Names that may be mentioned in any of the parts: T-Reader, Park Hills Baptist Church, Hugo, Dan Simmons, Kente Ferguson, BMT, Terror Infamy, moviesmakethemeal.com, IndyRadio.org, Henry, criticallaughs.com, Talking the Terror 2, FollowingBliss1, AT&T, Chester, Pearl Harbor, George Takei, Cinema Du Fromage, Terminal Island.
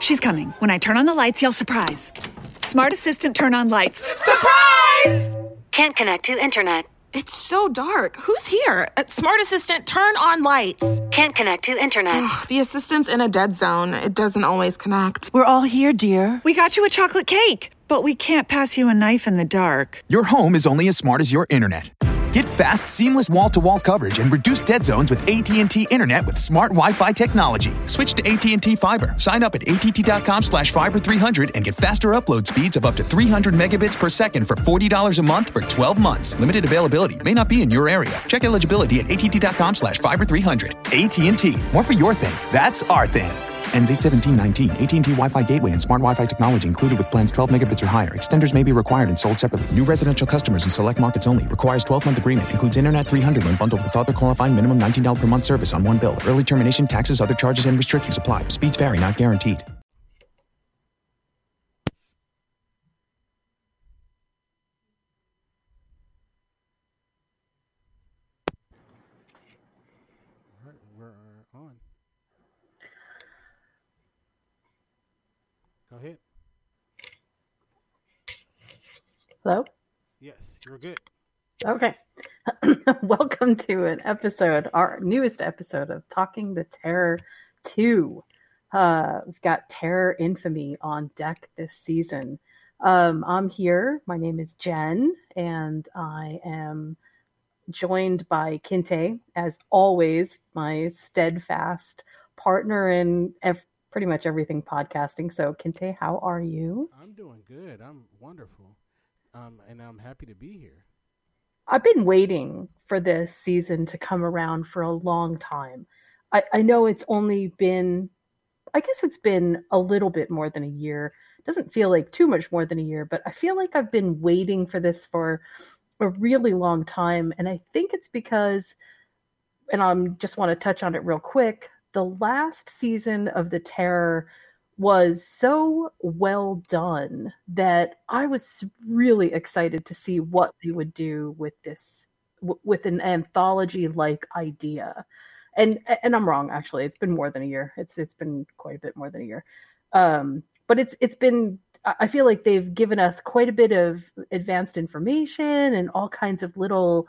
She's coming. When I turn on the lights, yell surprise. Smart assistant, turn on lights. Surprise! Can't connect to internet. It's so dark. Who's here? Smart assistant, turn on lights. Can't connect to internet. Ugh, the assistant's in a dead zone. It doesn't always connect. We're all here, dear. We got you a chocolate cake, but we can't pass you a knife in the dark. Your home is only as smart as your internet. Get fast, seamless wall-to-wall coverage and reduce dead zones with AT&T Internet with smart Wi-Fi technology. Switch to AT&T Fiber. Sign up at att.com/fiber300 and get faster upload speeds of up to 300 megabits per second for $40 a month for 12 months. Limited availability may not be in your area. Check eligibility at att.com/fiber300. AT&T. More for your thing. That's our thing. Ends 8/17/19. AT&T Wi-Fi gateway and smart Wi-Fi technology included with plans 12 megabits or higher. Extenders may be required and sold separately. New residential customers in select markets only. Requires 12-month agreement. Includes Internet 300 when bundled with other qualifying minimum $19 per month service on one bill. Early termination, taxes, other charges, and restrictions apply. Speeds vary, not guaranteed. Hello? Yes, you're good. Okay. Welcome to an episode, our newest episode of Talking the Terror 2. We've got Terror Infamy on deck this season. I'm here. My name is Jen, and I am joined by Kente, as always, my steadfast partner in pretty much everything podcasting. So, Kente, how are you? I'm doing good. I'm wonderful. And I'm happy to be here. I've been waiting for this season to come around for a long time. I know it's only been, I guess it's been a little bit more than a year. It doesn't feel like too much more than a year, but I feel like I've been waiting for this for a really long time. And I think it's because, and I just want to touch on it real quick, the last season of The Terror was so well done that I was really excited to see what they would do with this, with an anthology-like idea. And I'm wrong, actually. It's been more than a year. It's been quite a bit more than a year. But it's been, I feel like they've given us quite a bit of advanced information and all kinds of little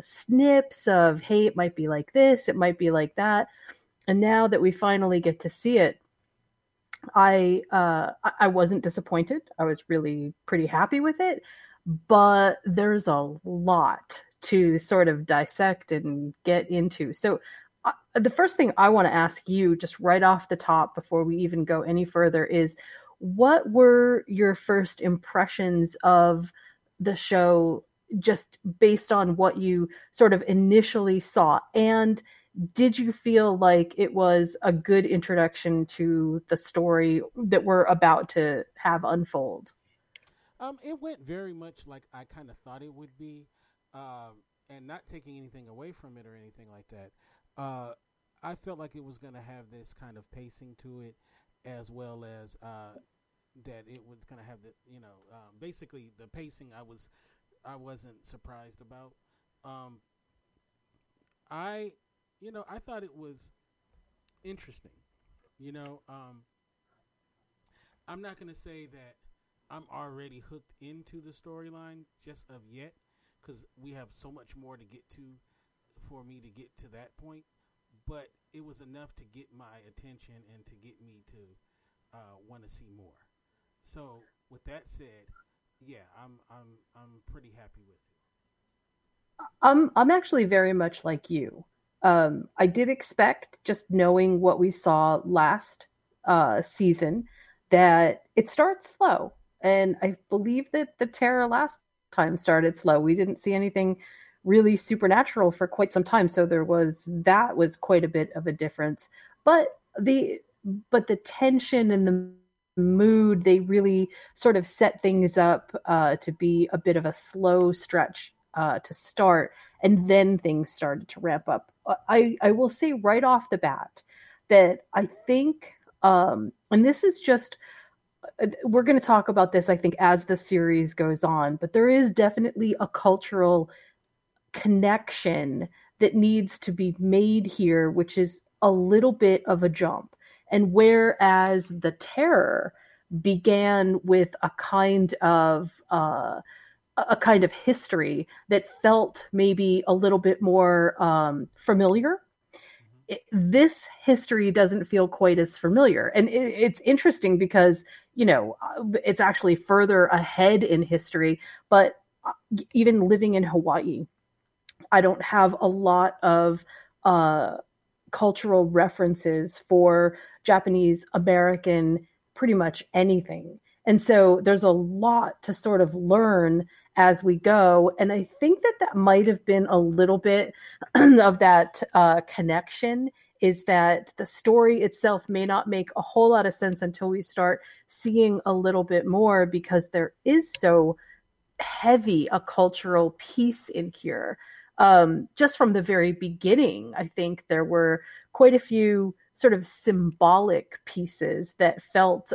snips of, hey, it might be like this, it might be like that. And now that we finally get to see it, I wasn't disappointed. I was really pretty happy with it, but there's a lot to sort of dissect and get into. So the first thing I want to ask you just right off the top before we even go any further is, what were your first impressions of the show just based on what you sort of initially saw? And did you feel like it was a good introduction to the story that we're about to have unfold? It went very much like I kind of thought it would be, and not taking anything away from it or anything like that. I felt like it was going to have this kind of pacing to it, as well as that it was going to have the, basically the pacing I wasn't surprised about. I thought it was interesting. I'm not going to say that I'm already hooked into the storyline just of yet, because we have so much more to get to for me to get to that point. But it was enough to get my attention and to get me to want to see more. So with that said, yeah, I'm pretty happy with it. I'm actually very much like you. I did expect, just knowing what we saw last season, that it starts slow. And I believe that The Terror last time started slow. We didn't see anything really supernatural for quite some time. So that was quite a bit of a difference. But the tension and the mood, they really sort of set things up to be a bit of a slow stretch to start. And then things started to ramp up. I will say right off the bat that I think, and this is just, we're going to talk about this, I think, as the series goes on, but there is definitely a cultural connection that needs to be made here, which is a little bit of a jump. And whereas the terror began with a kind of history that felt maybe a little bit more familiar, this history doesn't feel quite as familiar. And it's interesting because, you know, it's actually further ahead in history, but even living in Hawaii, I don't have a lot of cultural references for Japanese American, pretty much anything. And so there's a lot to sort of learn as we go. And I think that might have been a little bit of that connection, is that the story itself may not make a whole lot of sense until we start seeing a little bit more, because there is so heavy a cultural piece in here. Just from the very beginning, I think there were quite a few sort of symbolic pieces that felt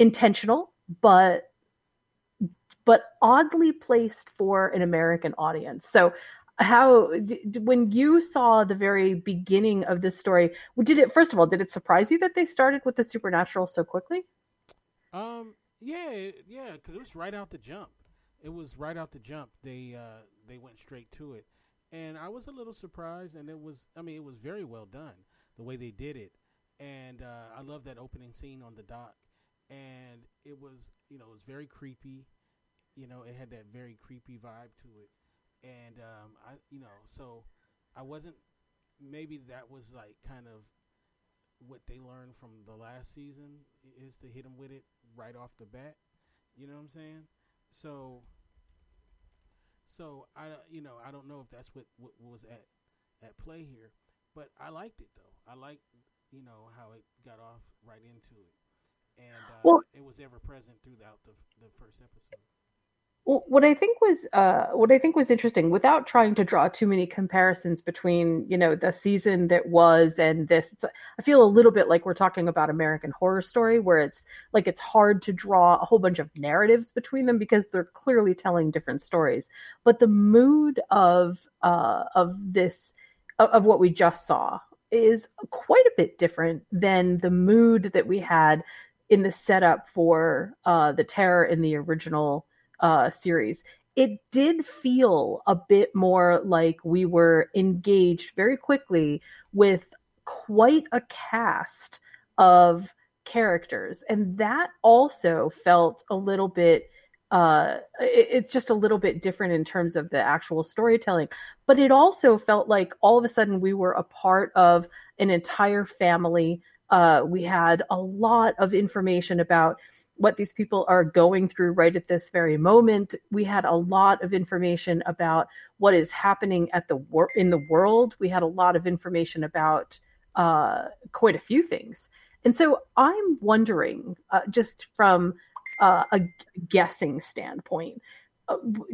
intentional, but oddly placed for an American audience. So how, when you saw the very beginning of this story, did it surprise you that they started with the supernatural so quickly? Yeah, because it was right out the jump. They went straight to it. And I was a little surprised, and it was very well done, the way they did it. And I love that opening scene on the dock. And it was, you know, it was very creepy. You know, it had that very creepy vibe to it. And, so I wasn't, maybe that was like kind of what they learned from the last season, is to hit them with it right off the bat. You know what I'm saying? So I don't know if that's what was at play here, but I liked it though. I liked, you know, how it got off right into it, and it was ever present throughout the first episode. Well, what I think was interesting, without trying to draw too many comparisons between, you know, the season that was and this, I feel a little bit like we're talking about American Horror Story, where it's like it's hard to draw a whole bunch of narratives between them because they're clearly telling different stories. But the mood of what we just saw is quite a bit different than the mood that we had in the setup for the terror in the original series. It did feel a bit more like we were engaged very quickly with quite a cast of characters, and that also felt a little bit it's just a little bit different in terms of the actual storytelling, but it also felt like all of a sudden we were a part of an entire family. We had a lot of information about what these people are going through right at this very moment. We had a lot of information about what is happening at in the world. We had a lot of information about quite a few things. And so I'm wondering, just from a guessing standpoint,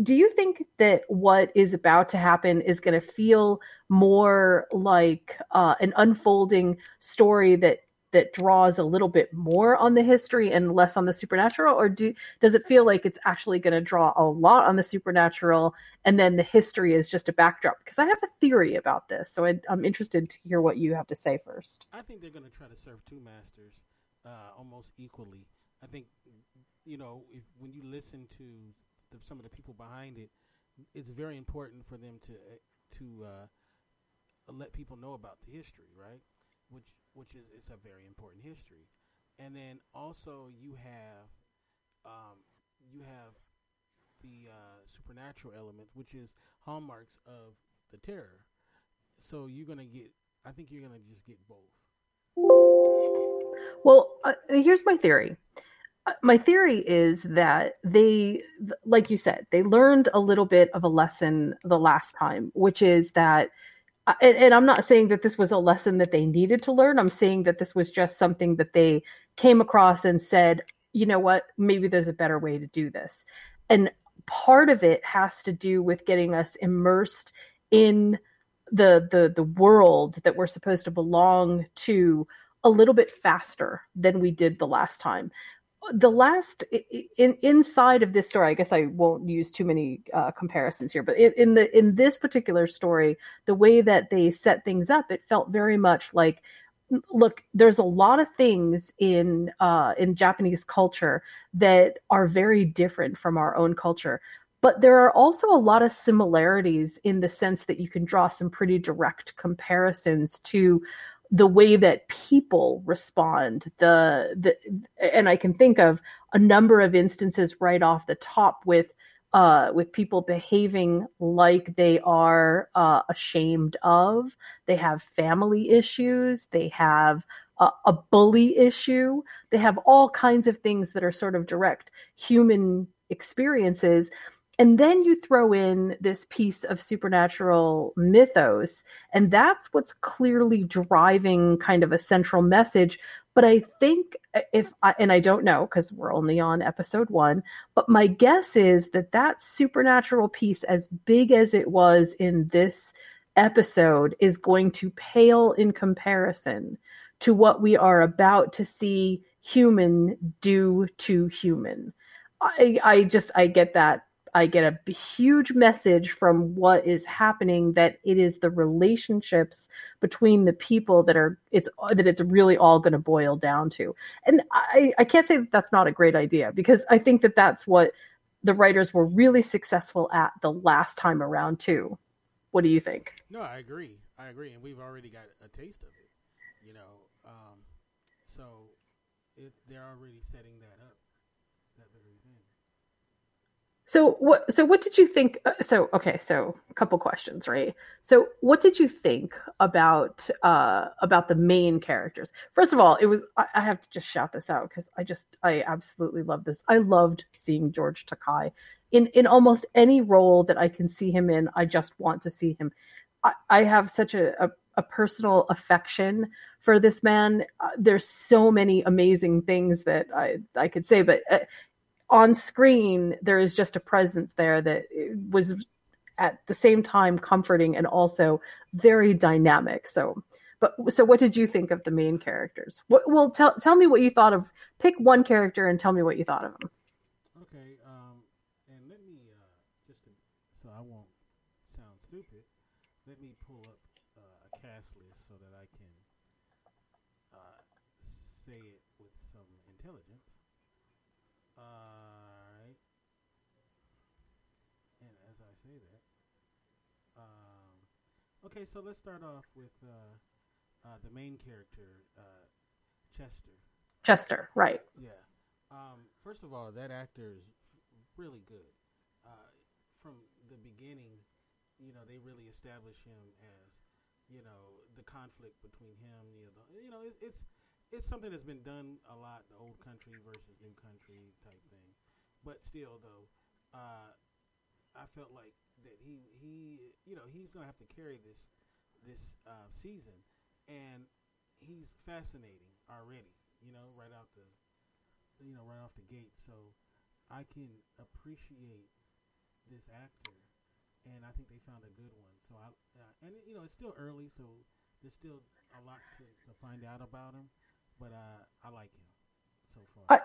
do you think that what is about to happen is going to feel more like an unfolding story that draws a little bit more on the history and less on the supernatural? Or does it feel like it's actually going to draw a lot on the supernatural and then the history is just a backdrop? Because I have a theory about this, so I'm interested to hear what you have to say first. I think they're going to try to serve two masters almost equally. I think, you know, when you listen to some of the people behind it, it's very important for them to let people know about the history, right? Which is, it's a very important history. And then also you have the supernatural element, which is hallmarks of the terror. So you're going to just get both. Well, here's my theory. My theory is that they, like you said, they learned a little bit of a lesson the last time, which is that, and I'm not saying that this was a lesson that they needed to learn. I'm saying that this was just something that they came across and said, you know what, maybe there's a better way to do this. And part of it has to do with getting us immersed in the world that we're supposed to belong to a little bit faster than we did the last time. The last inside of this story, I guess I won't use too many comparisons here, but in this particular story, the way that they set things up, it felt very much like look, there's a lot of things in Japanese culture that are very different from our own culture. But there are also a lot of similarities in the sense that you can draw some pretty direct comparisons to the way that people respond. And I can think of a number of instances right off the top with people behaving like they are ashamed of. They have family issues. They have a bully issue. They have all kinds of things that are sort of direct human experiences. And then you throw in this piece of supernatural mythos, and that's what's clearly driving kind of a central message. But I think and I don't know, because we're only on episode 1, but my guess is that supernatural piece, as big as it was in this episode, is going to pale in comparison to what we are about to see human do to human. I get that. I get a huge message from what is happening, that it is the relationships between the people that it's really all going to boil down to. And I can't say that that's not a great idea, because I think that that's what the writers were really successful at the last time around too. What do you think? No, I agree. And we've already got a taste of it, you know? So they're already setting that up. So what did you think? So a couple questions, right? So what did you think about the main characters? First of all, I have to just shout this out, because I absolutely love this. I loved seeing George Takei in almost any role that I can see him in. I just want to see him. I have such a personal affection for this man. There's so many amazing things that I could say, but on screen, there is just a presence there that was at the same time comforting and also very dynamic. So what did you think of the main characters? Tell me what you thought of. Pick one character and tell me what you thought of him. Okay, and let me so I won't sound stupid. Let me pull up a cast list so that I can say it with some intelligence. Alright, and as I say that, okay, so let's start off with the main character, Chester. Chester, right? Yeah. First of all, that actor is really good. From the beginning, you know, they really establish him as, you know, the conflict between him, It's something that's been done a lot, the old country versus new country type thing. But still, though, I felt like that he's going to have to carry this season. And he's fascinating already, right off the gate. So I can appreciate this actor, and I think they found a good one. So it's still early, so there's still a lot to find out about him. But I like him so far.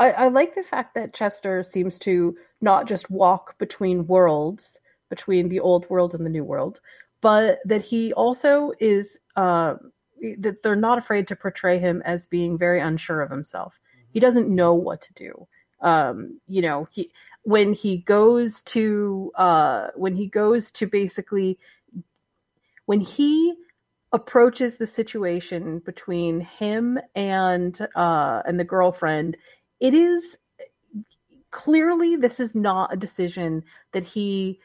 I like the fact that Chester seems to not just walk between worlds, between the old world and the new world, but that he also is, that they're not afraid to portray him as being very unsure of himself. Mm-hmm. He doesn't know what to do. When he approaches the situation between him and the girlfriend, it is clearly, this is not a decision that he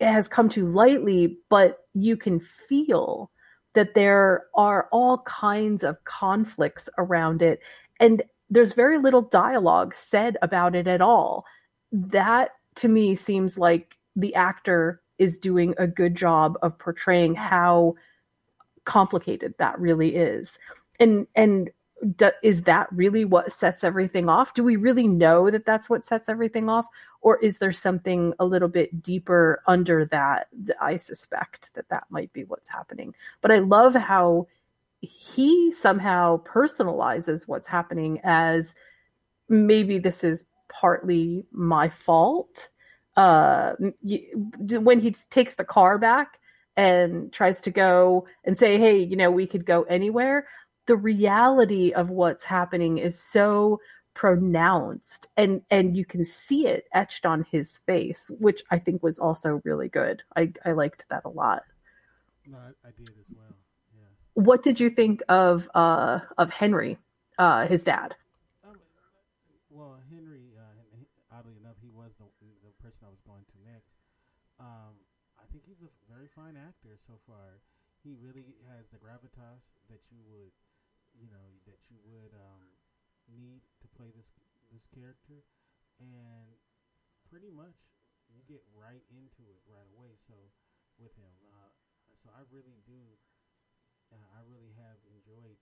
has come to lightly, but you can feel that there are all kinds of conflicts around it. And there's very little dialogue said about it at all. That to me seems like the actor is doing a good job of portraying how complicated that really is, and is that really what sets everything off? Do we really know that that's what sets everything off, or is there something a little bit deeper under that? I suspect that might be what's happening, but I love how he somehow personalizes what's happening as, maybe this is partly my fault. When he takes the car back and tries to go and say, hey, we could go anywhere. the reality of what's happening is so pronounced, and you can see it etched on his face, which I think was also really good. I liked that a lot. No, I did as well. Yeah. What did you think of Henry, his dad? Well, Henry, oddly enough, he was the person I was going to next. I think he's a very fine actor so far. He really has the gravitas that you would, need to play this character, and pretty much you get right into it right away. So with him, so I really do, I really have enjoyed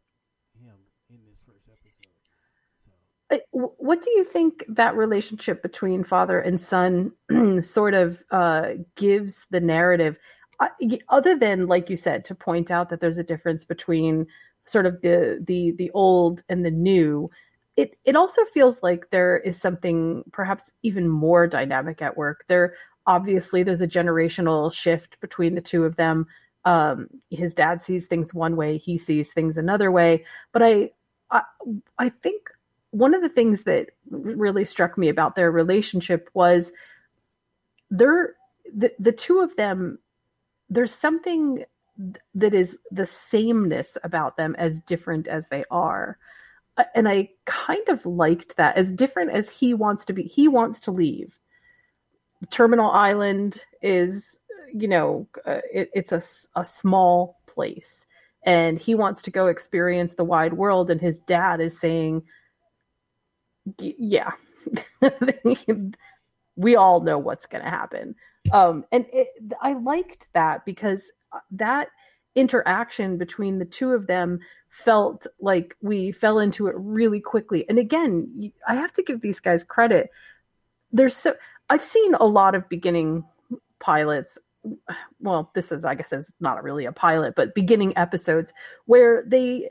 him in this first episode. So, what do you think that relationship between father and son sort of gives the narrative? Other than, like you said, to point out that there's a difference between sort of the old and the new, it also feels like there is something perhaps even more dynamic at work. There, obviously, there's a generational shift between the two of them. His dad sees things one way, he sees things another way. But I think one of the things that really struck me about their relationship was the two of them. There's something that is the sameness about them, as different as they are. And I kind of liked that. As different as he wants to be, he wants to leave. Terminal Island is, it's a small place, and he wants to go experience the wide world. And his dad is saying, yeah, we all know what's going to happen. I liked that, because that interaction between the two of them felt like we fell into it really quickly. And again, I have to give these guys credit. I've seen a lot of beginning pilots. Well, this is, I guess, it's not really a pilot, but beginning episodes where they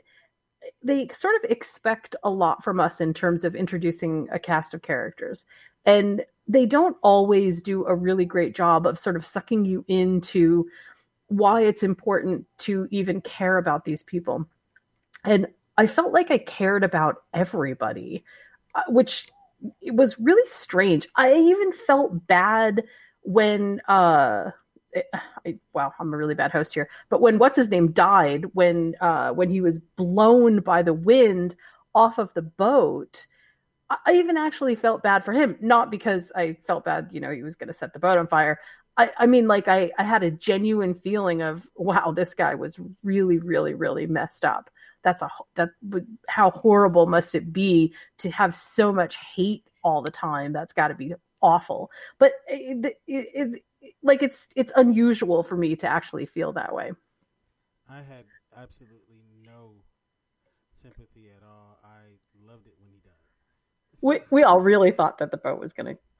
sort of expect a lot from us in terms of introducing a cast of characters, and they don't always do a really great job of sort of sucking you into why it's important to even care about these people. And I felt like I cared about everybody, which was really strange. I even felt bad when, I'm a really bad host here, but when what's his name died, when he was blown by the wind off of the boat, I even actually felt bad for him, not because I felt bad, he was going to set the boat on fire. I mean, like I had a genuine feeling of, wow, this guy was really, really, really messed up. How horrible must it be to have so much hate all the time? That's got to be awful. But it's unusual for me to actually feel that way. I had absolutely no sympathy at all. I loved it when he died. We all really thought that the boat was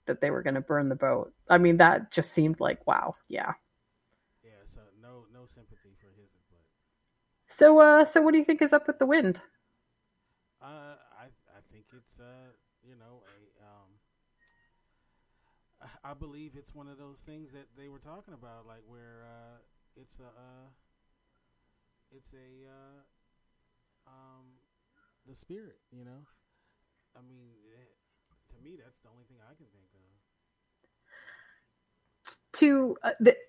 that they were gonna burn the boat. I mean, that just seemed like, wow, yeah. Yeah, so no sympathy for his boat. So what do you think is up with the wind? I think it's I believe it's one of those things that they were talking about, like where the spirit, I mean, to me, that's the only thing I can think of.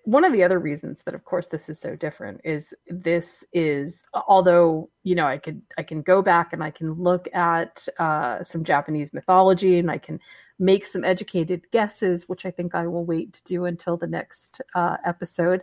One of the other reasons that, of course, this is so different is although, I can go back and I can look at some Japanese mythology, and I can make some educated guesses, which I think I will wait to do until the next episode.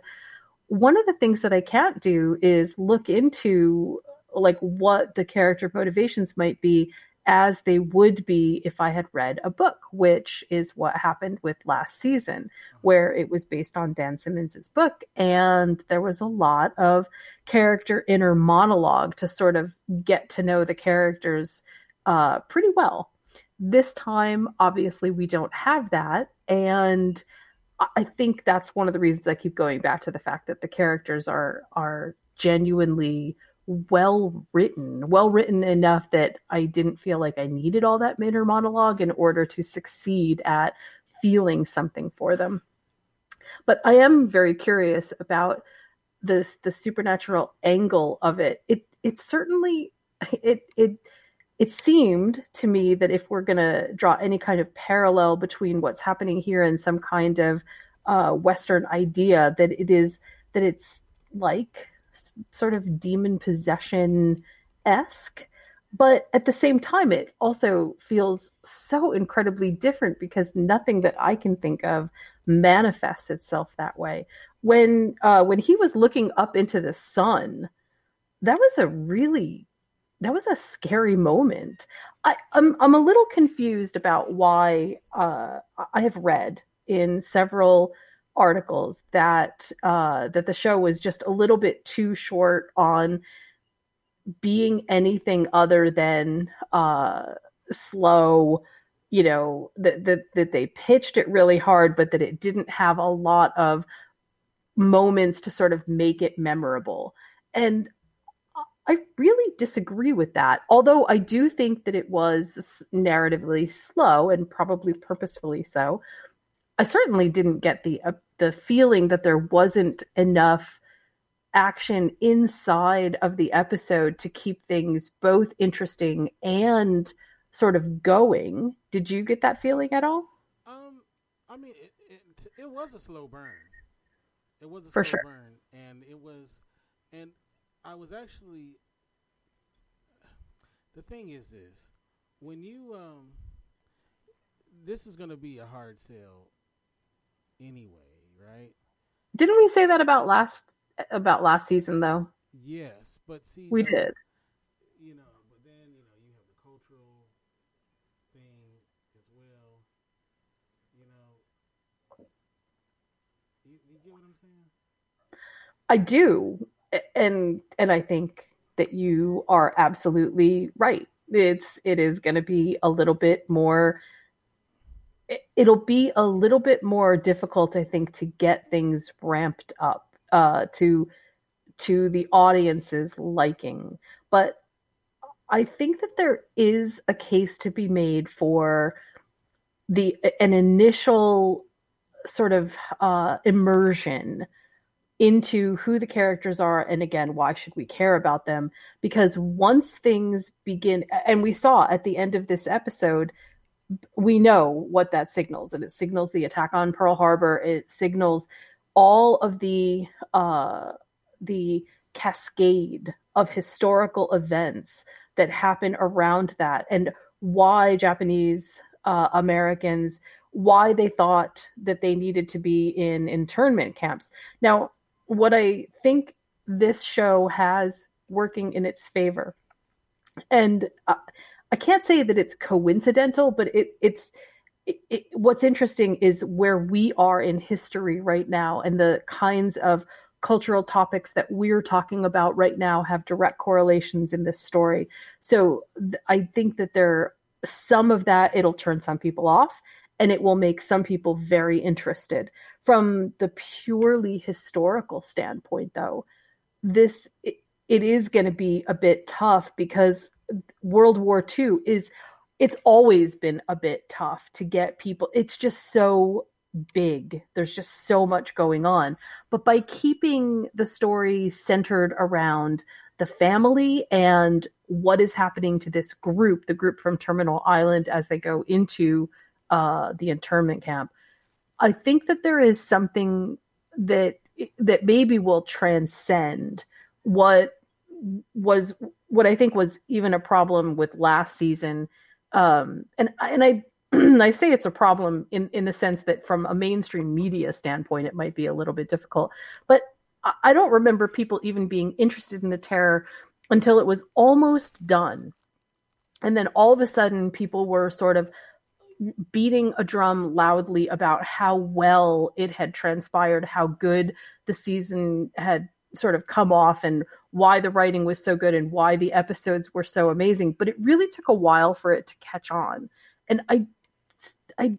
One of the things that I can't do is look into like what the character motivations might be, as they would be if I had read a book, which is what happened with last season, where it was based on Dan Simmons' book. And there was a lot of character inner monologue to sort of get to know the characters pretty well. This time, obviously, we don't have that. And I think that's one of the reasons I keep going back to the fact that the characters are genuinely well written enough that I didn't feel like I needed all that inner monologue in order to succeed at feeling something for them. But I am very curious about the supernatural angle of it. It certainly it seemed to me that if we're going to draw any kind of parallel between what's happening here and some kind of Western idea, that it is, that it's like sort of demon possession-esque. But at the same time, it also feels so incredibly different because nothing that I can think of manifests itself that way. When he was looking up into the sun, that was a scary moment. I'm a little confused about why I have read in several articles that the show was just a little bit too short on being anything other than slow, you know, that they pitched it really hard, but that it didn't have a lot of moments to sort of make it memorable. And I really disagree with that, although I do think that it was narratively slow and probably purposefully so. I certainly didn't get the feeling that there wasn't enough action inside of the episode to keep things both interesting and sort of going. Did you get that feeling at all? I mean, it was a slow burn. It was a slow burn, and it was, and I was actually. The thing is this: when you, this is going to be a hard sell, anyway, right? Didn't we say that about last season though? Yes, but see, we did. You know, but then you know you have the cultural thing as well. You know, you get what I'm saying? I do, and I think that you are absolutely right. It is going to be a little bit more. It'll be a little bit more difficult, I think, to get things ramped up. To the audience's liking. But I think that there is a case to be made for an initial sort of immersion into who the characters are, and again, why should we care about them? Because once things begin, and we saw at the end of this episode, we know what that signals, and it signals the attack on Pearl Harbor. It signals all of the cascade of historical events that happen around that, and why Japanese Americans, why they thought that they needed to be in internment camps. Now, what I think this show has working in its favor, and I can't say that it's coincidental, but it's what's interesting is where we are in history right now, and the kinds of cultural topics that we're talking about right now have direct correlations in this story. So I think that some of that, it'll turn some people off, and it will make some people very interested. From the purely historical standpoint, though, it is going to be a bit tough because World War II it's always been a bit tough to get people. It's just so big. There's just so much going on. But by keeping the story centered around the family and what is happening to this group, the group from Terminal Island as they go into the internment camp, I think that there is something that maybe will transcend what I think was even a problem with last season. And I say it's a problem in the sense that from a mainstream media standpoint, it might be a little bit difficult. But I don't remember people even being interested in the terror until it was almost done. And then all of a sudden, people were sort of beating a drum loudly about how well it had transpired, how good the season had sort of come off, and why the writing was so good and why the episodes were so amazing. But it really took a while for it to catch on. And I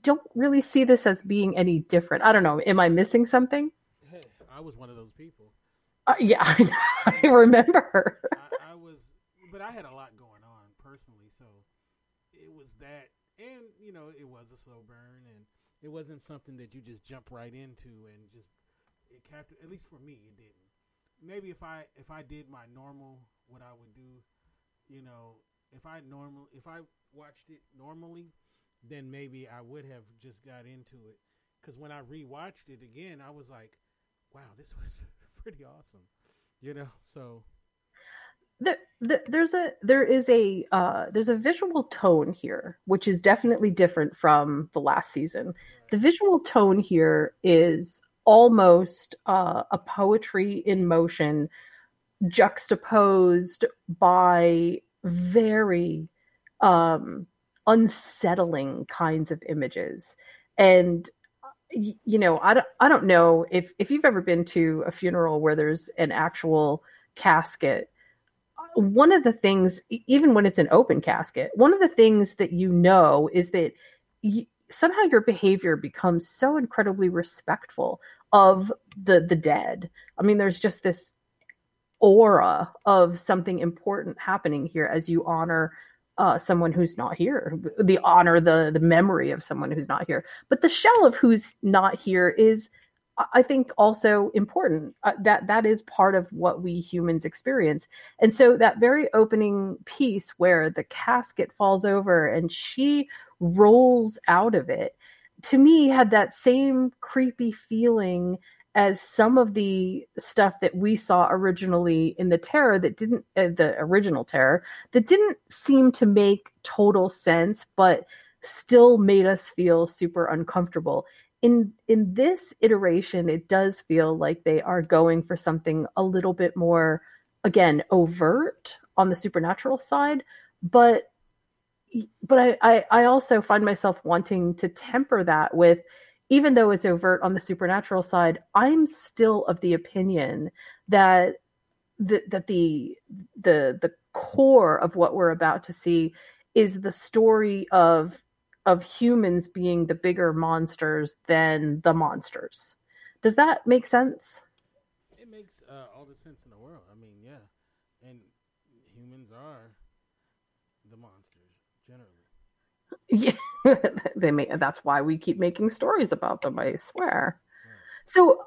don't really see this as being any different. I don't know. Am I missing something? Hey, I was one of those people. I remember. I was, but I had a lot going on personally. So it was that, and you know, it was a slow burn, and it wasn't something that you just jump right into and just, it captured, at least for me, it didn't. Maybe if I did my normal, what I would do, you know, if I watched it normally, then maybe I would have just got into it. Because when I rewatched it again, I was like, wow, this was pretty awesome, you know. So there's a visual tone here, which is definitely different from the last season. The visual tone here is almost a poetry in motion, juxtaposed by very unsettling kinds of images. And you know, I don't know if you've ever been to a funeral where there's an actual casket. One of the things, even when it's an open casket, one of the things that you know is that somehow your behavior becomes so incredibly respectful of the dead. I mean, there's just this aura of something important happening here as you honor someone who's not here, the memory of someone who's not here. But the shell of who's not here is, I think, also important. That is part of what we humans experience. And so that very opening piece where the casket falls over and she rolls out of it, to me, had that same creepy feeling as some of the stuff that we saw originally in the Terror that didn't, the original Terror, that didn't seem to make total sense, but still made us feel super uncomfortable. In this iteration, it does feel like they are going for something a little bit more, again, overt on the supernatural side, but I also find myself wanting to temper that with, even though it's overt on the supernatural side, I'm still of the opinion that the core of what we're about to see is the story of humans being the bigger monsters than the monsters. Does that make sense? It makes all the sense in the world. I mean, yeah, and humans are the monsters generally. Yeah, that's why we keep making stories about them, I swear. So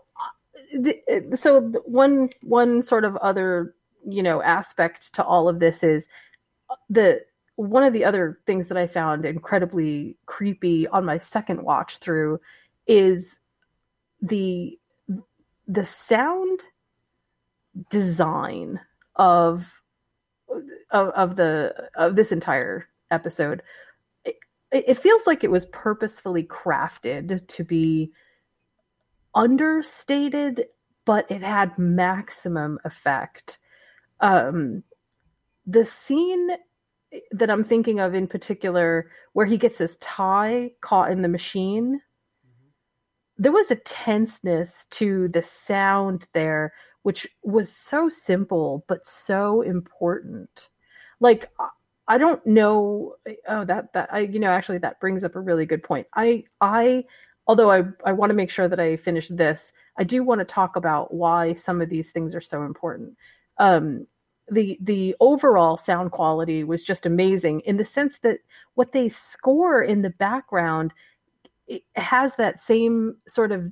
one sort of other, you know, aspect to all of this is one of the other things that I found incredibly creepy on my second watch through is the sound design of this entire episode. It feels like it was purposefully crafted to be understated, but it had maximum effect. The scene that I'm thinking of in particular, where he gets his tie caught in the machine, there was a tenseness to the sound there, which was so simple, but so important. Like, I don't know. Oh, actually that brings up a really good point. Although I want to make sure that I finish this, I do want to talk about why some of these things are so important. The overall sound quality was just amazing in the sense that what they score in the background, it has that same sort of,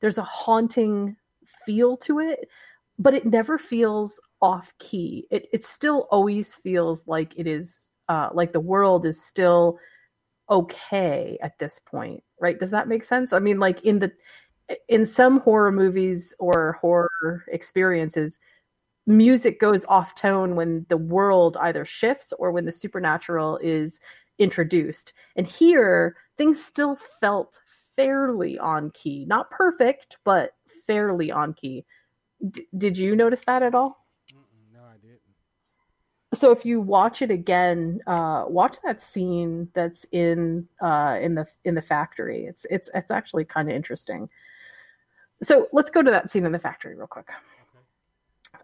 there's a haunting feel to it, but it never feels off key. It still always feels like it is like the world is still okay at this point, right? Does that make sense? I mean, like in some horror movies or horror experiences, music goes off tone when the world either shifts or when the supernatural is introduced. And here, things still felt fairly on key, not perfect, but fairly on key. Did you notice that at all? So if you watch it again, watch that scene that's in the factory. It's actually kind of interesting. So let's go to that scene in the factory real quick.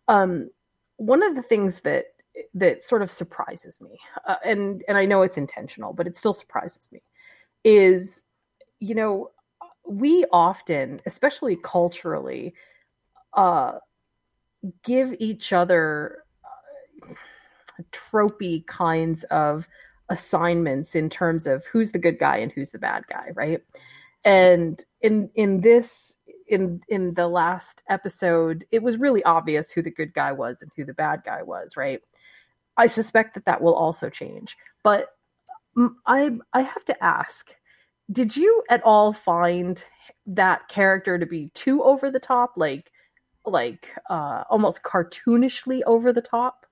Okay. One of the things that sort of surprises me, and I know it's intentional, but it still surprises me, is, you know, we often, especially culturally, give each other tropey kinds of assignments in terms of who's the good guy and who's the bad guy, right? And in the last episode, it was really obvious who the good guy was and who the bad guy was, right? I suspect that that will also change. But I have to ask, did you at all find that character to be too over the top, like almost cartoonishly over the top?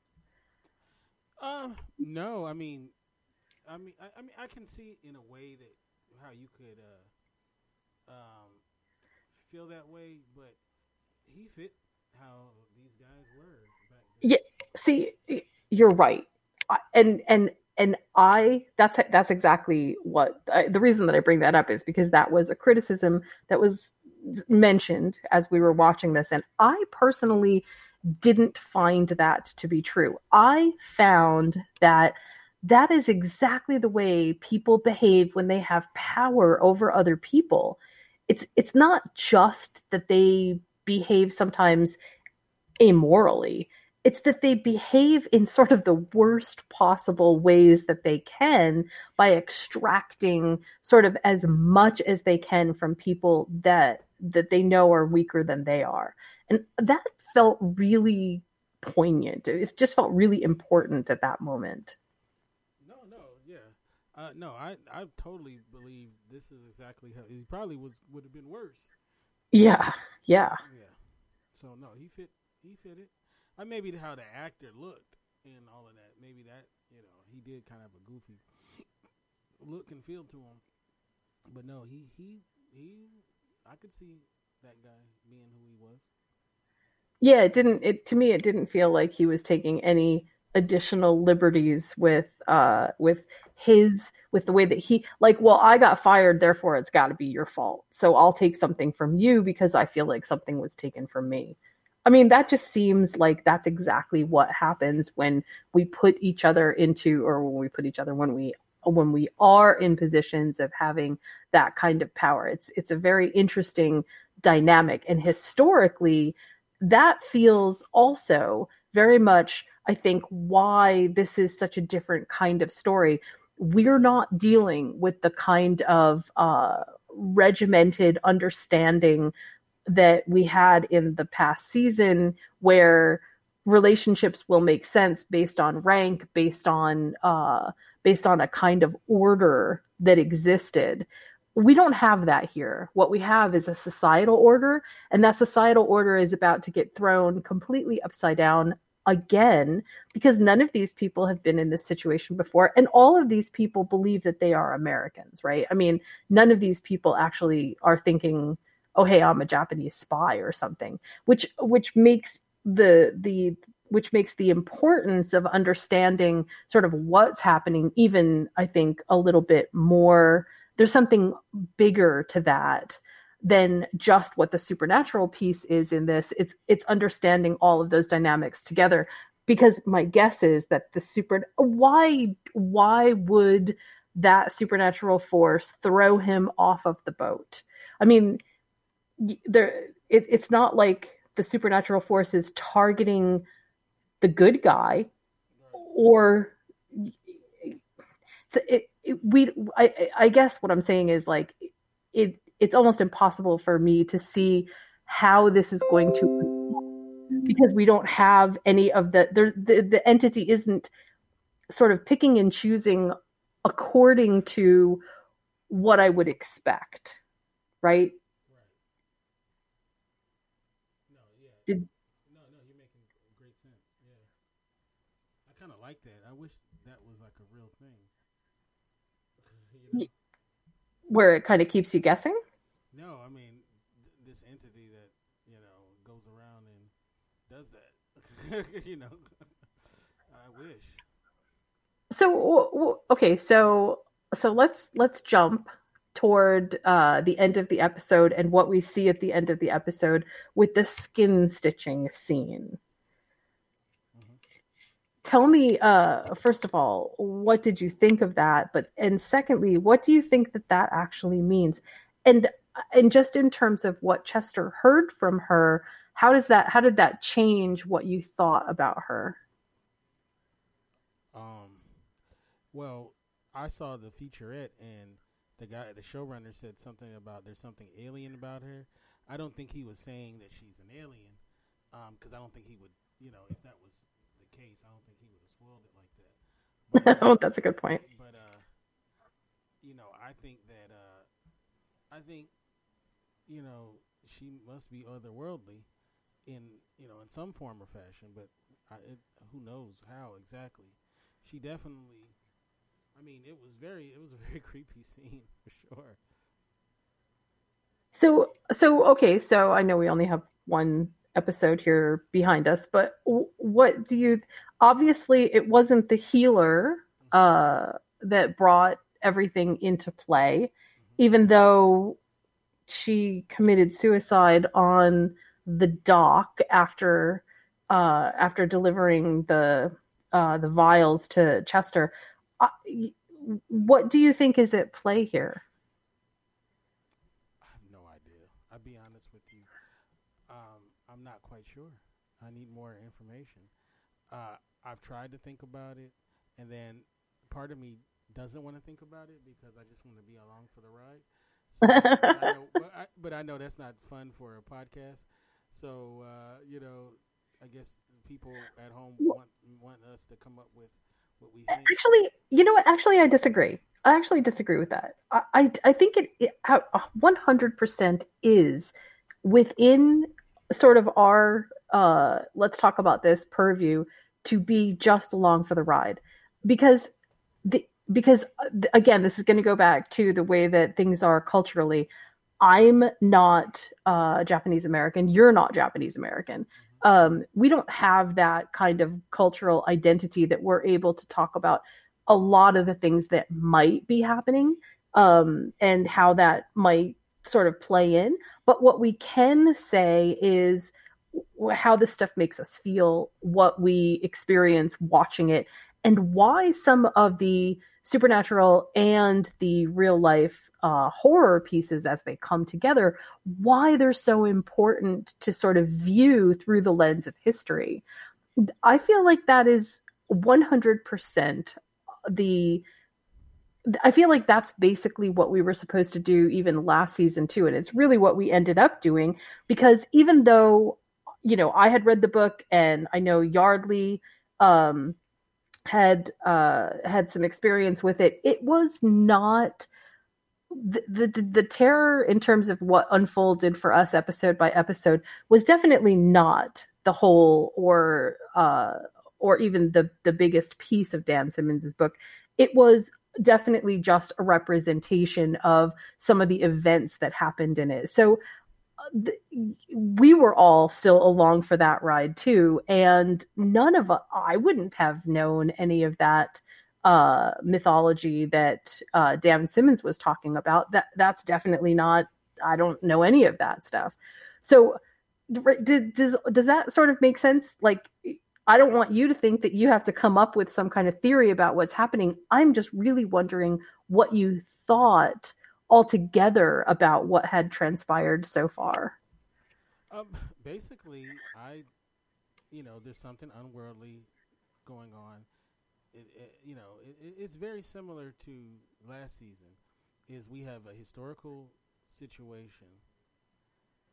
No, I mean, I can see in a way that how you could feel that way, but he fit how these guys were. Yeah, see, you're right, and that's exactly what the reason that I bring that up is because that was a criticism that was mentioned as we were watching this, and I personally didn't find that to be true. I found that is exactly the way people behave when they have power over other people. It's not just that they behave sometimes immorally. It's that they behave in sort of the worst possible ways that they can by extracting sort of as much as they can from people that they know are weaker than they are. And that felt really poignant. It just felt really important at that moment. No, I totally believe this is exactly how he probably would have been worse. Yeah. So no, he fit it. Maybe how the actor looked and all of that. Maybe that, he did kind of have a goofy look and feel to him. But no, he I could see that guy being who he was. Yeah, it didn't feel like he was taking any additional liberties with the way that he, like, well, I got fired, therefore it's got to be your fault. So I'll take something from you because I feel like something was taken from me. I mean, that just seems like that's exactly what happens when we are in positions of having that kind of power. It's a very interesting dynamic. And historically, that feels also very much, I think, why this is such a different kind of story. We're not dealing with the kind of regimented understanding that we had in the past season, where relationships will make sense based on rank, based on a kind of order that existed. We don't have that here. What we have is a societal order, and that societal order is about to get thrown completely upside down again, because none of these people have been in this situation before. And all of these people believe that they are Americans, right? I mean, none of these people actually are thinking, oh, hey, I'm a Japanese spy or something, which makes the importance of understanding sort of what's happening, even, I think, a little bit more. There's something bigger to that than just what the supernatural piece is in this. It's understanding all of those dynamics together, because my guess is that why would that supernatural force throw him off of the boat? I mean, it's not like the supernatural force is targeting the good guy, or so I guess what I'm saying is, like, it's almost impossible for me to see how this is going to, because we don't have any of the entity isn't sort of picking and choosing according to what I would expect. Right? No, yeah. No, you're making great sense. Yeah. I kind of like that. I wish that was like a real thing. Where it kind of keeps you guessing? No, I mean, this entity that, goes around and does that, I wish. So, okay, so let's jump toward the end of the episode and what we see at the end of the episode with the skin stitching scene. Tell me, first of all, what did you think of that? And secondly, what do you think that actually means? And just in terms of what Chester heard from her, how did that change what you thought about her? Well, I saw the featurette, and the showrunner said something about there's something alien about her. I don't think he was saying that she's an alien, because I don't think he would, if that was the case, I don't think he would have spoiled it like Oh, that's a good point. But you know, I think that you know, she must be otherworldly in, you know, in some form or fashion, but who knows how exactly. She definitely, I mean, it was a very creepy scene for sure. So okay, so I know we only have one episode here behind us, but what do you, obviously it wasn't the healer that brought everything into play, even though she committed suicide on the dock after after delivering the vials to Chester. What do you think is at play here? I have no idea. I'll be honest with you. I'm not quite sure. I need more information. I've tried to think about it, and then part of me doesn't want to think about it because I just want to be along for the ride. So I know that's not fun for a podcast. So, you know, I guess people at home want us to come up with what we think. Actually, you know what? Actually, I disagree. I actually disagree with that. I think it 100% is within sort of our let's talk about this purview to be just along for the ride, because again, this is going to go back to the way that things are culturally. I'm not Japanese American. You're not Japanese American. We don't have that kind of cultural identity that we're able to talk about a lot of the things that might be happening and how that might sort of play in. But what we can say is how this stuff makes us feel, what we experience watching it, and why some of the supernatural and the real life horror pieces, as they come together, why they're so important to sort of view through the lens of history. I feel like that is 100% I feel like that's basically what we were supposed to do even last season too. And it's really what we ended up doing, because even though, you know, I had read the book, and I know Yardley, had some experience with it. It was not the terror in terms of what unfolded for us episode by episode was definitely not the whole or even the biggest piece of Dan Simmons's book. It was definitely just a representation of some of the events that happened in it. So we were all still along for that ride too, and none of us, I wouldn't have known any of that mythology that Dan Simmons was talking about. That's definitely not. I don't know any of that stuff. So, does that sort of make sense? Like, I don't want you to think that you have to come up with some kind of theory about what's happening. I'm just really wondering what you thought altogether about what had transpired so far. Basically, there's something unworldly going on. It's very similar to last season. Is we have a historical situation,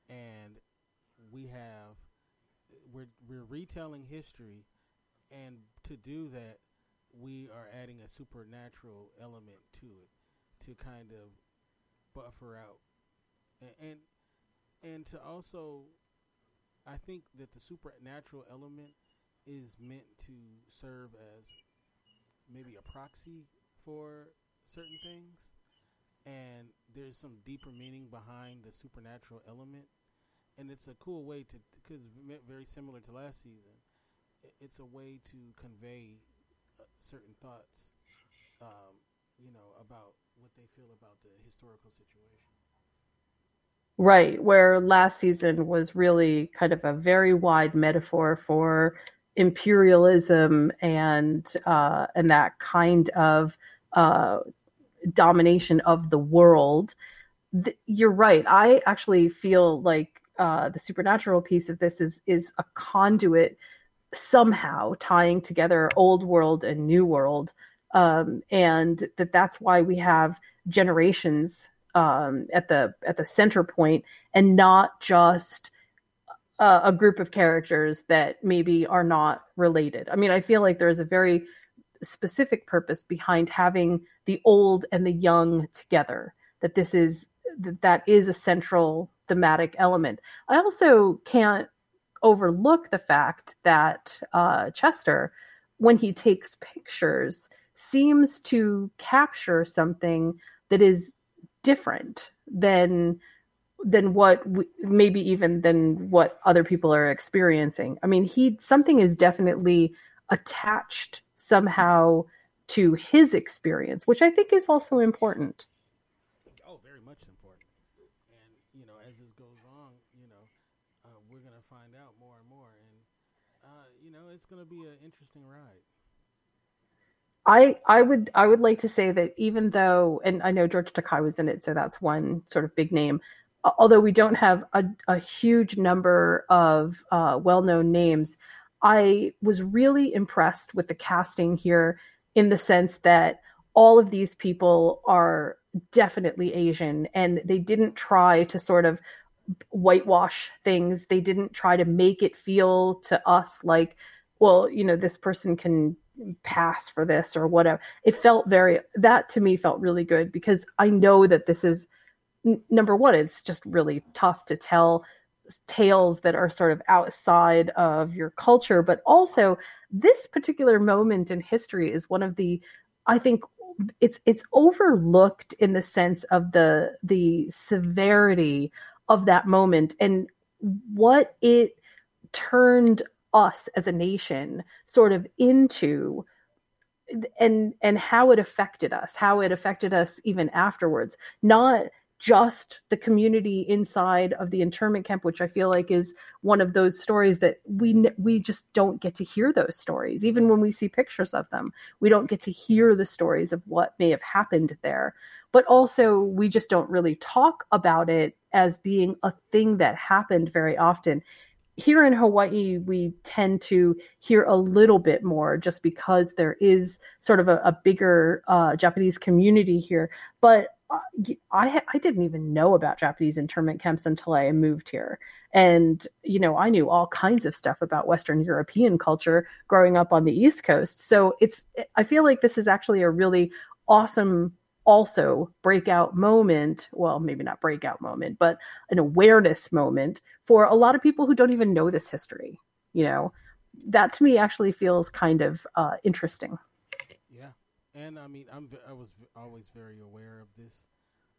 and we're retelling history, and to do that, we are adding a supernatural element to it to kind of buffer out, and to also, I think that the supernatural element is meant to serve as maybe a proxy for certain things, and there's some deeper meaning behind the supernatural element, and it's a cool way to, because very similar to last season, it's a way to convey certain thoughts, about what they feel about the historical situation. Right, where last season was really kind of a very wide metaphor for imperialism and that kind of domination of the world. You're right. I actually feel like the supernatural piece of this is a conduit somehow tying together old world and new world. And that's why we have generations at the center point, and not just a group of characters that maybe are not related. I mean, I feel like there's a very specific purpose behind having the old and the young together, that this is, that is a central thematic element. I also can't overlook the fact that Chester, when he takes pictures, seems to capture something that is different than what we, maybe even than what other people are experiencing. I mean, something is definitely attached somehow to his experience, which I think is also important. Oh, very much important. And, you know, as this goes on, you know, we're going to find out more and more. And, you know, it's going to be an interesting ride. I would like to say that even though, and I know George Takei was in it, so that's one sort of big name, although we don't have a huge number of well-known names, I was really impressed with the casting here in the sense that all of these people are definitely Asian, and they didn't try to sort of whitewash things. They didn't try to make it feel to us like, well, you know, this person can pass for this or whatever. It felt that to me felt really good, because I know that this is, number one, it's just really tough to tell tales that are sort of outside of your culture. But also, this particular moment in history is one of the, I think it's overlooked in the sense of the severity of that moment and what it turned us as a nation sort of into, and how it affected us, even afterwards, not just the community inside of the internment camp, which I feel like is one of those stories that we just don't get to hear those stories. Even when we see pictures of them, we don't get to hear the stories of what may have happened there. But also, we just don't really talk about it as being a thing that happened very often. Here in Hawaii, we tend to hear a little bit more just because there is sort of a bigger Japanese community here. But I didn't even know about Japanese internment camps until I moved here. And, you know, I knew all kinds of stuff about Western European culture growing up on the East Coast. So I feel like this is actually a really awesome, also breakout moment. Well, maybe not breakout moment, but an awareness moment for a lot of people who don't even know this history. You know, that to me actually feels kind of interesting. And I mean, I was always very aware of this,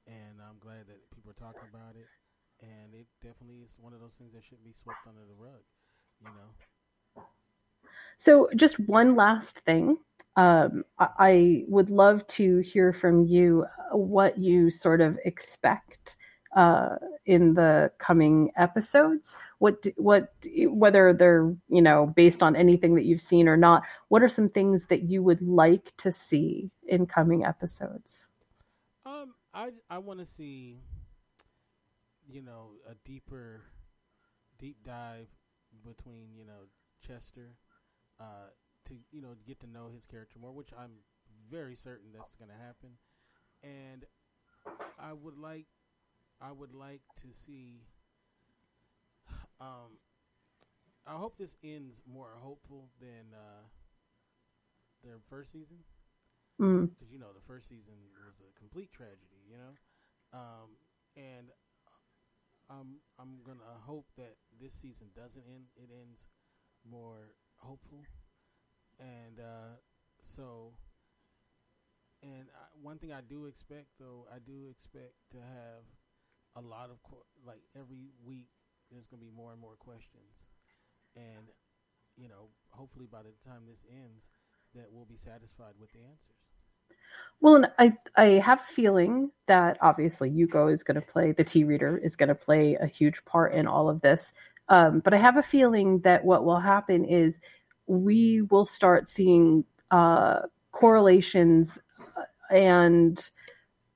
and I'm glad that people are talking about it. And it definitely is one of those things that shouldn't be swept under the rug, you know. So, just one last thing, I would love to hear from you what you sort of expect in the coming episodes. Whether they're, you know, based on anything that you've seen or not, what are some things that you would like to see in coming episodes? I want to see, you know, a deep dive between, you know, Chester, to, you know, get to know his character more, which I'm very certain that's going to happen. And I would like to see, I hope this ends more hopeful than their first season. Because, you know, the first season was a complete tragedy, you know. And I'm going to hope that this season doesn't end. It ends more hopeful. And one thing I do expect, though, I do expect to have a lot of, like, every week there's going to be more and more questions. And, you know, hopefully by the time this ends, that we'll be satisfied with the answers. Well, and I have a feeling that obviously Hugo is going to play, the T-Reader is going to play a huge part in all of this. But I have a feeling that what will happen is we will start seeing correlations and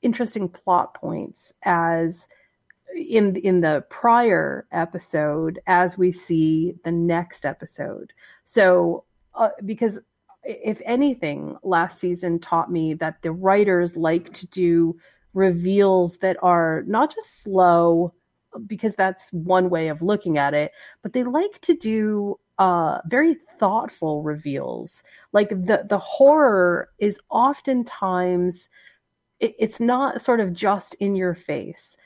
interesting plot points as in the prior episode as we see the next episode. So because if anything, last season taught me that the writers like to do reveals that are not just slow, because that's one way of looking at it, but they like to do very thoughtful reveals. Like the horror is oftentimes, it's not sort of just in your face.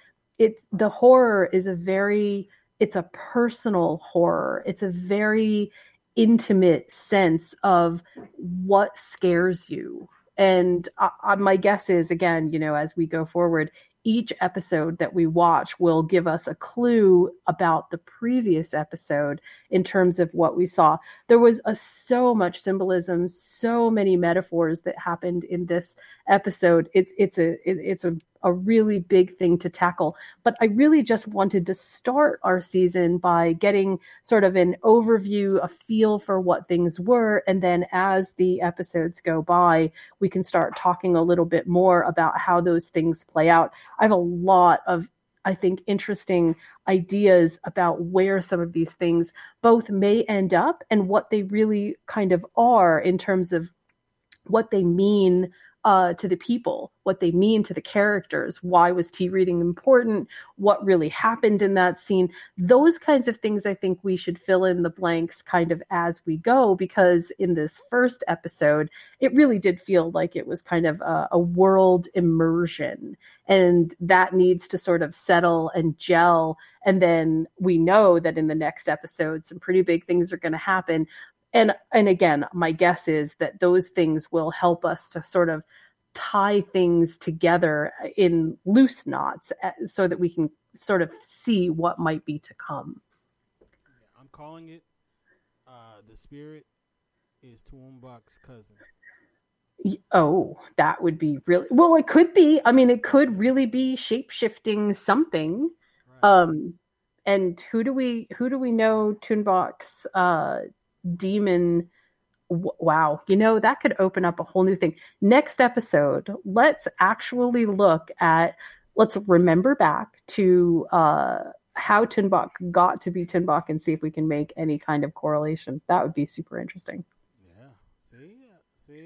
The horror is it's a personal horror. It's a very intimate sense of what scares you. And my guess is, again, as we go forward, each episode that we watch will give us a clue about the previous episode in terms of what we saw. There was so much symbolism, so many metaphors that happened in this episode. It's a really big thing to tackle. But I really just wanted to start our season by getting sort of an overview, a feel for what things were. And then as the episodes go by, we can start talking a little bit more about how those things play out. I have a lot of, I think, interesting ideas about where some of these things both may end up and what they really kind of are in terms of what they mean to the people, what they mean to the characters. Why was T-Reading important? What really happened in that scene? Those kinds of things, I think we should fill in the blanks kind of as we go, because in this first episode, it really did feel like it was kind of a world immersion, and that needs to sort of settle and gel. And then we know that in the next episode, some pretty big things are going to happen. And again, my guess is that those things will help us to sort of tie things together in loose knots so that we can sort of see what might be to come. Yeah, I'm calling it the spirit is Toonbox's cousin. Oh, that would be really... Well, it could be. I mean, it could really be shape-shifting something. Right. And who do we know Toonbox... demon. Wow. That could open up a whole new thing. Next episode, let's actually let's remember back to how Toonbox got to be Toonbox and see if we can make any kind of correlation. That would be super interesting. Yeah. See?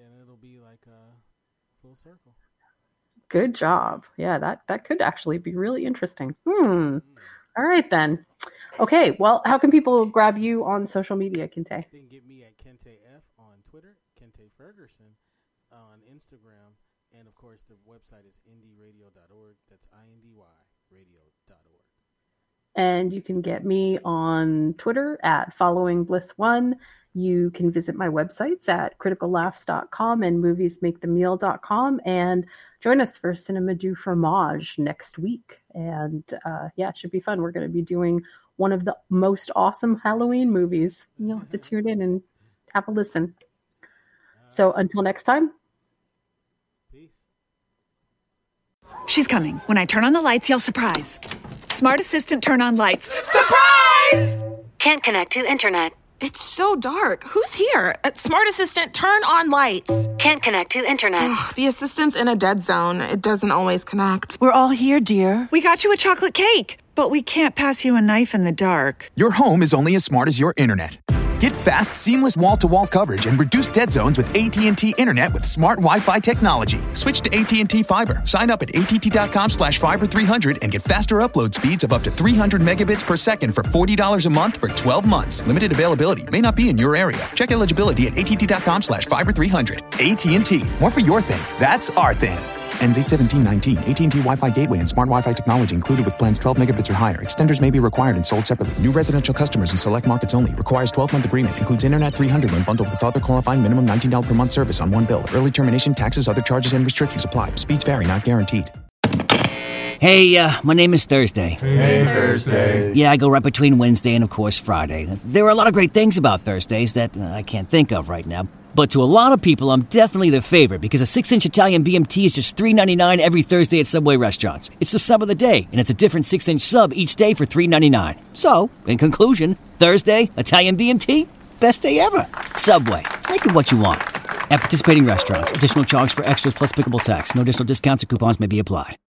And it'll be like a full circle. Good job. Yeah, that could actually be really interesting. All right, then. Okay, well, how can people grab you on social media, Kente? You can get me at Kente F on Twitter, Kente Ferguson on Instagram, and, of course, the website is IndyRadio.org. That's IndyRadio.org. And you can get me on Twitter at FollowingBliss1. You can visit my websites at criticallaughs.com and moviesmakethemeal.com, and join us for Cinema Du Fromage next week. And it should be fun. We're going to be doing one of the most awesome Halloween movies. You'll have to tune in and have a listen. So until next time. Peace. She's coming. When I turn on the lights, yell surprise. Smart assistant, turn on lights. Surprise! Can't connect to internet. It's so dark. Who's here? Smart assistant, turn on lights. Can't connect to internet. Ugh, the assistant's in a dead zone. It doesn't always connect. We're all here, dear. We got you a chocolate cake, but we can't pass you a knife in the dark. Your home is only as smart as your internet. Get fast, seamless wall-to-wall coverage and reduce dead zones with AT&T Internet with smart Wi-Fi technology. Switch to AT&T Fiber. Sign up at att.com/fiber300 and get faster upload speeds of up to 300 megabits per second for $40 a month for 12 months. Limited availability may not be in your area. Check eligibility at att.com/fiber300. AT&T. More for your thing. That's our thing. Ends 8/17/19. AT&T Wi-Fi gateway and smart Wi-Fi technology included with plans 12 megabits or higher. Extenders may be required and sold separately. New residential customers in select markets only. Requires 12-month agreement. Includes Internet 300 when bundled with other qualifying minimum $19 per month service on one bill. Early termination, taxes, other charges, and restrictions apply. Speeds vary, not guaranteed. Hey, my name is Thursday. Hey, Thursday. Yeah, I go right between Wednesday and, of course, Friday. There are a lot of great things about Thursdays that I can't think of right now. But to a lot of people, I'm definitely their favorite because a 6-inch Italian BMT is just $3.99 every Thursday at Subway restaurants. It's the sub of the day, and it's a different 6-inch sub each day for $3.99. So, in conclusion, Thursday, Italian BMT, best day ever. Subway, make it what you want. At participating restaurants, additional charge for extras plus pickable tax. No additional discounts or coupons may be applied.